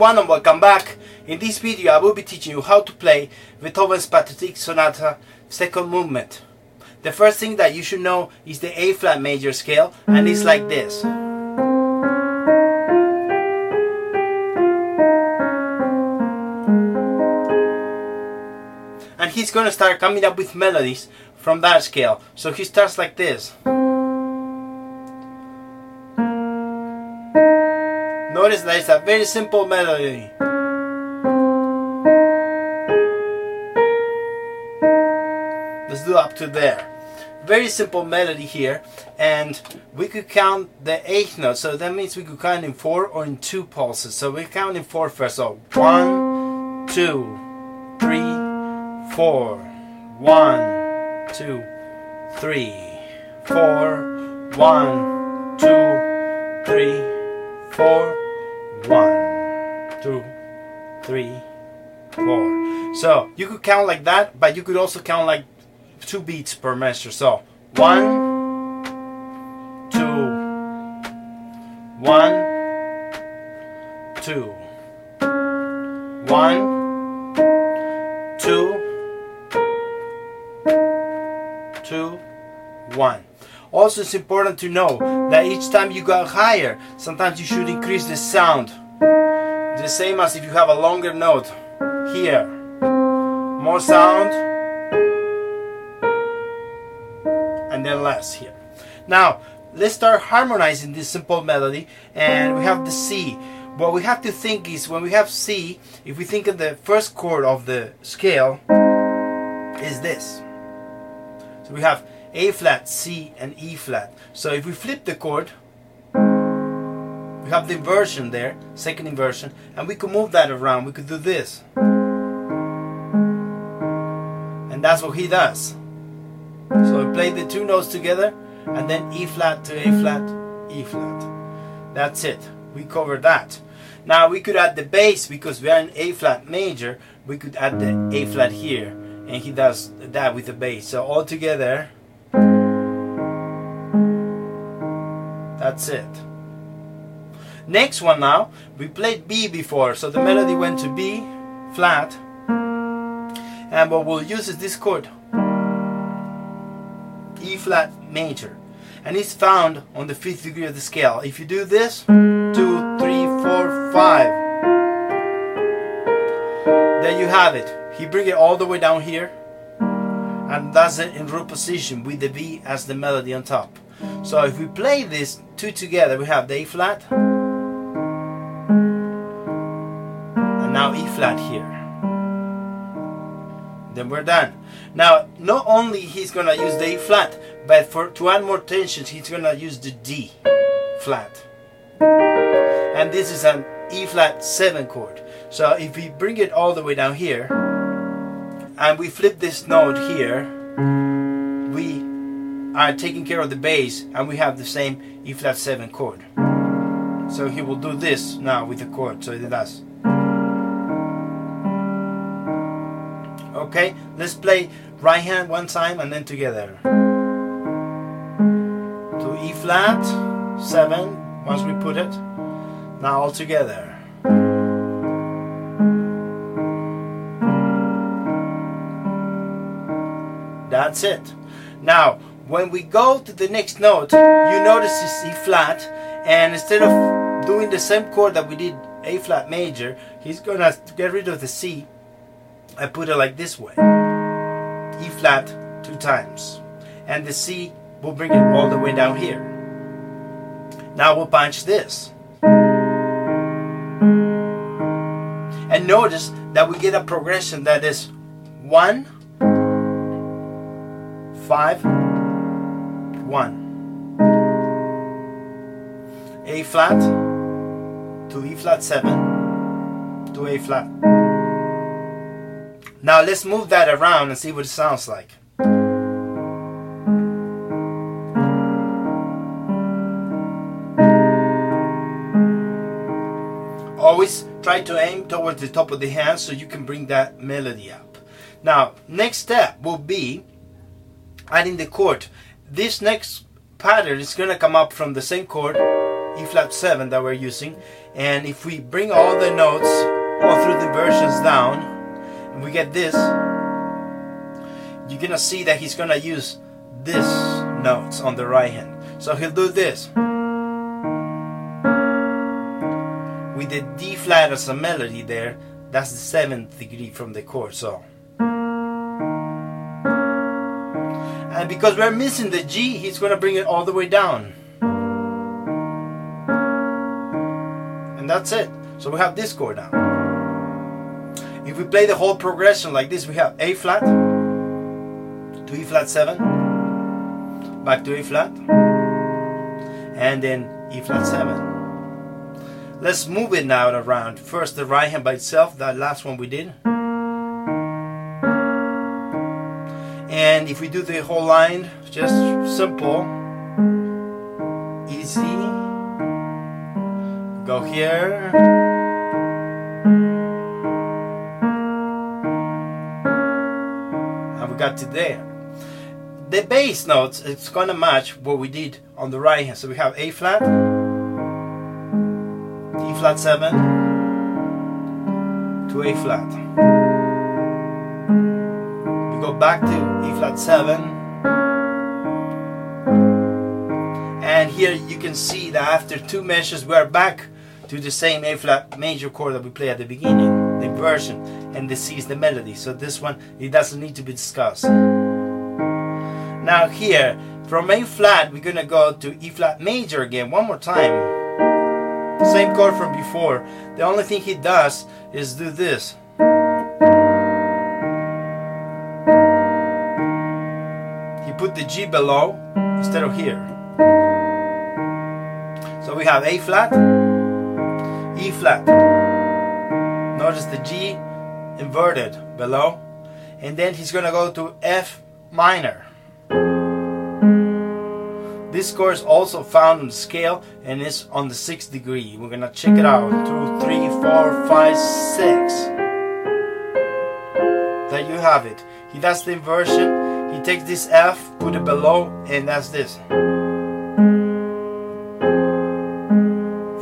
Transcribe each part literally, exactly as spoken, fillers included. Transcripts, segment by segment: everyone, and welcome back. In this video I will be teaching you how to play Beethoven's Pathétique Sonata second movement. The first thing that you should know is the A flat major scale, and it's like this. And he's gonna start coming up with melodies from that scale. So he starts like this. Notice that it's a very simple melody. Let's do up to there. Very simple melody here, and we could count the eighth note, so that means we could count in four or in two pulses. So we count in four first. So one, two, three, four. One, two, three, four. One, two, three, four. One, two, three, four. So you could count like that, but you could also count like two beats per measure. So one, two, one, two, one, two, two, one. Also, it's important to know that each time you go higher, sometimes you should increase the sound. The same as if you have a longer note here. More sound. And then less here. Now, let's start harmonizing this simple melody. And we have the C. What we have to think is, when we have C, if we think of the first chord of the scale, is this. So we have A flat, C, and E flat. So if we flip the chord, we have the inversion there, second inversion, and we could move that around. We could do this. And that's what he does. So we play the two notes together, and then E flat to A flat, E flat. That's it. We covered that. Now we could add the bass, because we are in A flat major, we could add the A flat here. And he does that with the bass. So all together. That's it. Next one now, we played B before, so the melody went to B flat, and what we'll use is this chord, E flat major, and it's found on the fifth degree of the scale. If you do this, two, three, four, five, there you have it. He brings it all the way down here, and does it in root position with the B as the melody on top. So if we play these two together, we have the A flat and now E flat here. Then we're done. Now, not only he's gonna use the E flat, but for to add more tension, he's gonna use the D flat. And this is an E flat seven chord. So if we bring it all the way down here and we flip this note here, we are taking care of the bass, and we have the same E flat seven chord. So he will do this now with the chord, so it does. Okay, let's play right hand one time and then together. To E flat seven, once we put it, now all together. That's it. Now, when we go to the next note, you notice it's E flat, and instead of doing the same chord that we did A flat major, he's gonna get rid of the C and put it like this way. E flat two times, and the C will bring it all the way down here. Now we'll punch this, and notice that we get a progression that is one, five, one, A flat to E flat seven to A flat. Now let's move that around and see what it sounds like. Always try to aim towards the top of the hand so you can bring that melody up. Now, next step will be adding the chord. This next pattern is going to come up from the same chord, E flat seven that we're using, and if we bring all the notes, all through the versions down, and we get this, you're gonna see that he's gonna use this notes on the right hand. So he'll do this with the D flat as a melody there. That's the seventh degree from the chord. So, and because we're missing the G, he's gonna bring it all the way down, and that's it. So we have this chord now. If we play the whole progression like this, we have A flat to E flat seven, back to A flat, and then E flat seven. Let's move it now around. First the right hand by itself, that last one we did. And if we do the whole line, just simple, easy, go here, and we got to there. The bass notes, it's gonna match what we did on the right hand. So we have A flat, E flat seven, to A flat. Go back to E flat seven, and here you can see that after two measures we are back to the same A flat major chord that we played at the beginning, the inversion, and the C is the melody. So this one, it doesn't need to be discussed. Now here, from A flat we're gonna go to E flat major again one more time, same chord from before. The only thing he does is do this. Put the G below instead of here. So we have A flat, E flat. Notice the G inverted below, and then he's gonna go to F minor. This chord is also found on the scale and is on the sixth degree. We're gonna check it out. Two, three, four, five, six. There you have it. He does the inversion. He takes this F, put it below, and that's this.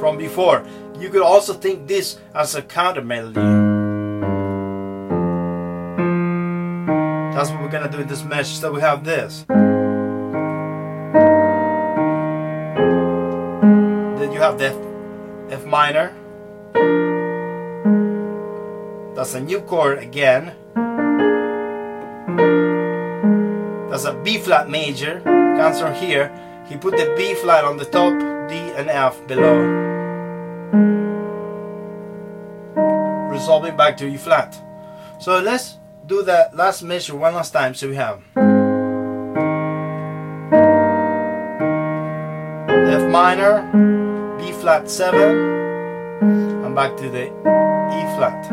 From before, you could also think this as a counter melody. That's what we're gonna do in this measure. So we have this. Then you have the F, F minor. That's a new chord again. That's a B flat major, comes from here. He put the B flat on the top, D and F below, resolving back to E flat. So let's do that last measure one last time. So we have F minor, B flat seven, and back to the E flat.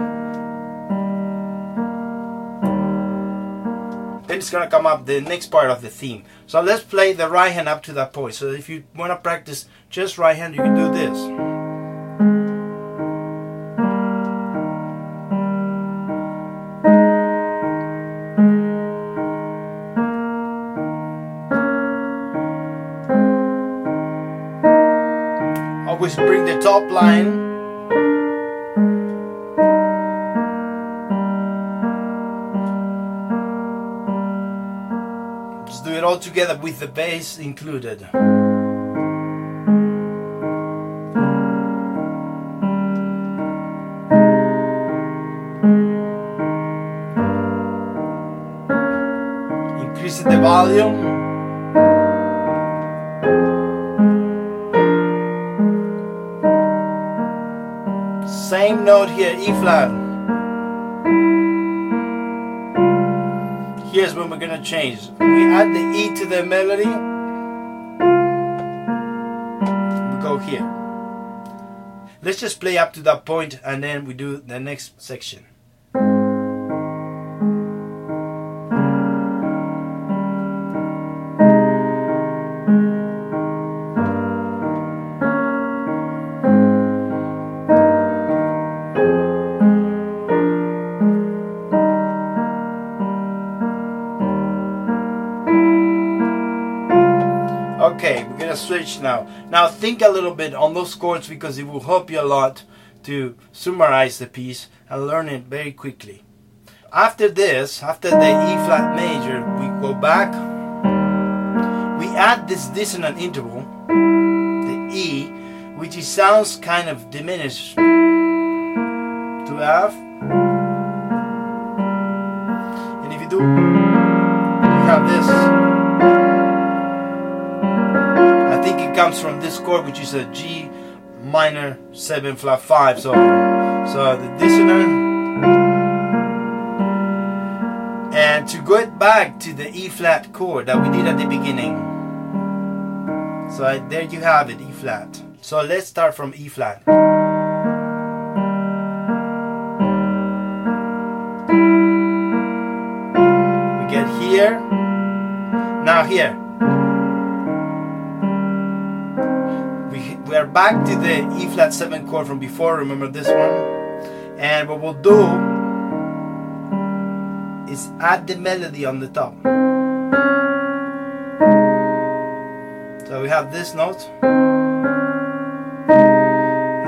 Then it's gonna come up the next part of the theme. So let's play the right hand up to that point. So if you wanna practice just right hand, you can do this. Always bring the top line. All together with the bass included. Increasing the volume. Same note here, E flat. Here's when we're gonna change. We add the E to the melody. We go here. Let's just play up to that point and then we do the next section. Okay, we're gonna switch now. Now think a little bit on those chords because it will help you a lot to summarize the piece and learn it very quickly. After this, after the E-flat major, we go back, we add this dissonant interval, the E, which it sounds kind of diminished to F. And if you do, you have this. I think it comes from this chord, which is a G minor seven flat five. So, so the dissonant. And to go back to the E-flat chord that we did at the beginning. So there you have it, E-flat. So let's start from E-flat. We get here. Now here. We, we are back to the E-flat seven chord from before, remember this one? And what we'll do is add the melody on the top. So we have this note,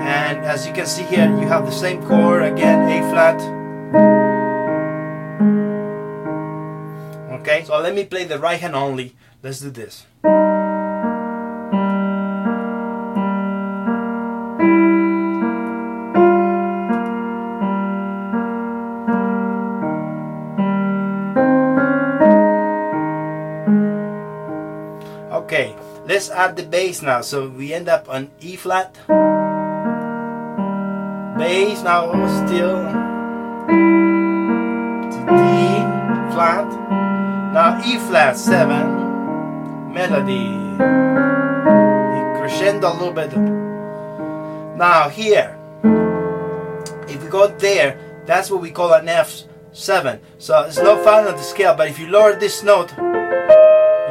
and as you can see here, you have the same chord again, A flat. Okay, so let me play the right hand only. Let's do this. Okay, let's add the bass now. So we end up on E flat, bass now still to D flat, now E flat seven, melody, crescendo a little bit. Now here, if we go there, that's what we call an F seven. So it's not found on the scale, but if you lower this note,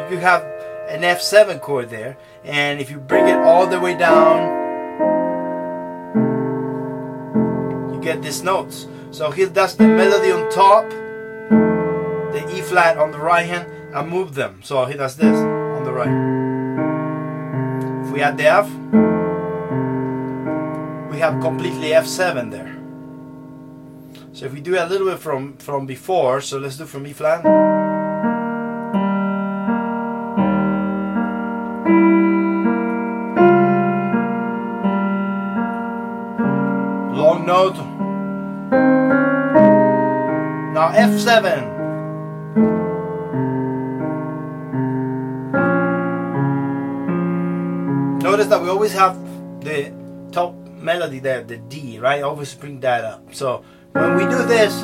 you have an F seven chord there, and if you bring it all the way down, you get these notes. So here that's the melody on top, the E flat on the right hand, and move them. So here does this on the right. If we add the F, we have completely F seven there. So if we do a little bit from from before, so let's do from E flat. Note. Now F seven. Notice that we always have the top melody there, the D, right? Always bring that up. So when we do this,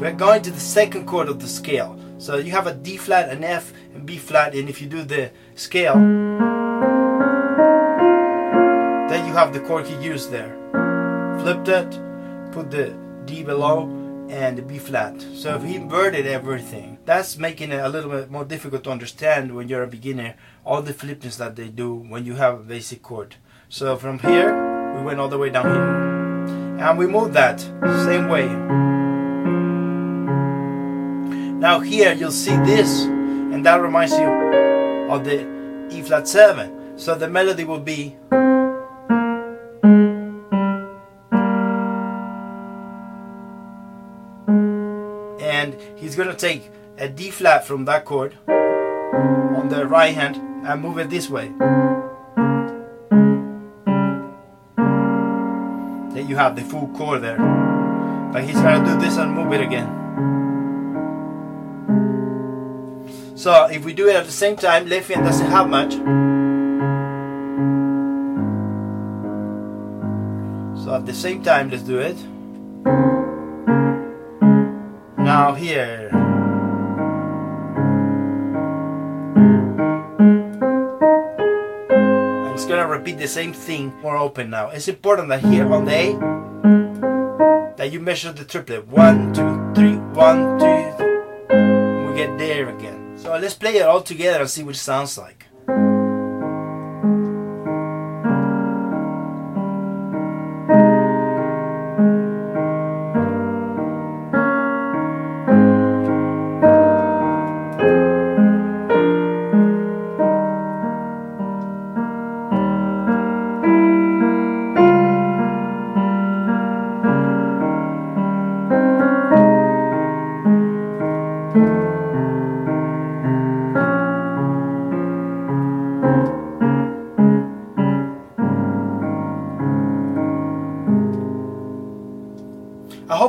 we're going to the second chord of the scale. So you have a D flat, an F, and B flat, and if you do the scale, then you have the chord he used there. Flipped it, put the D below and the B flat. So if he inverted everything, that's making it a little bit more difficult to understand when you're a beginner, all the flippings that they do when you have a basic chord. So from here, we went all the way down here. And we moved that, same way. Now here, you'll see this, and that reminds you of the E flat seven. So the melody will be and he's going to take a D flat from that chord on the right hand and move it this way. Then you have the full chord there. But he's going to do this and move it again. So if we do it at the same time, left hand doesn't have much. So at the same time, let's do it. Now here. I'm just going to repeat the same thing more open now. It's important that here on the A, that you measure the triplet. One, two, three, one, two, three. We get there again. So let's play it all together and see what it sounds like.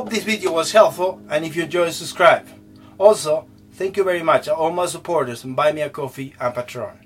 hope this video was helpful, and if you enjoyed, subscribe. Also, thank you very much to all my supporters on Buy Me a Coffee and Patreon.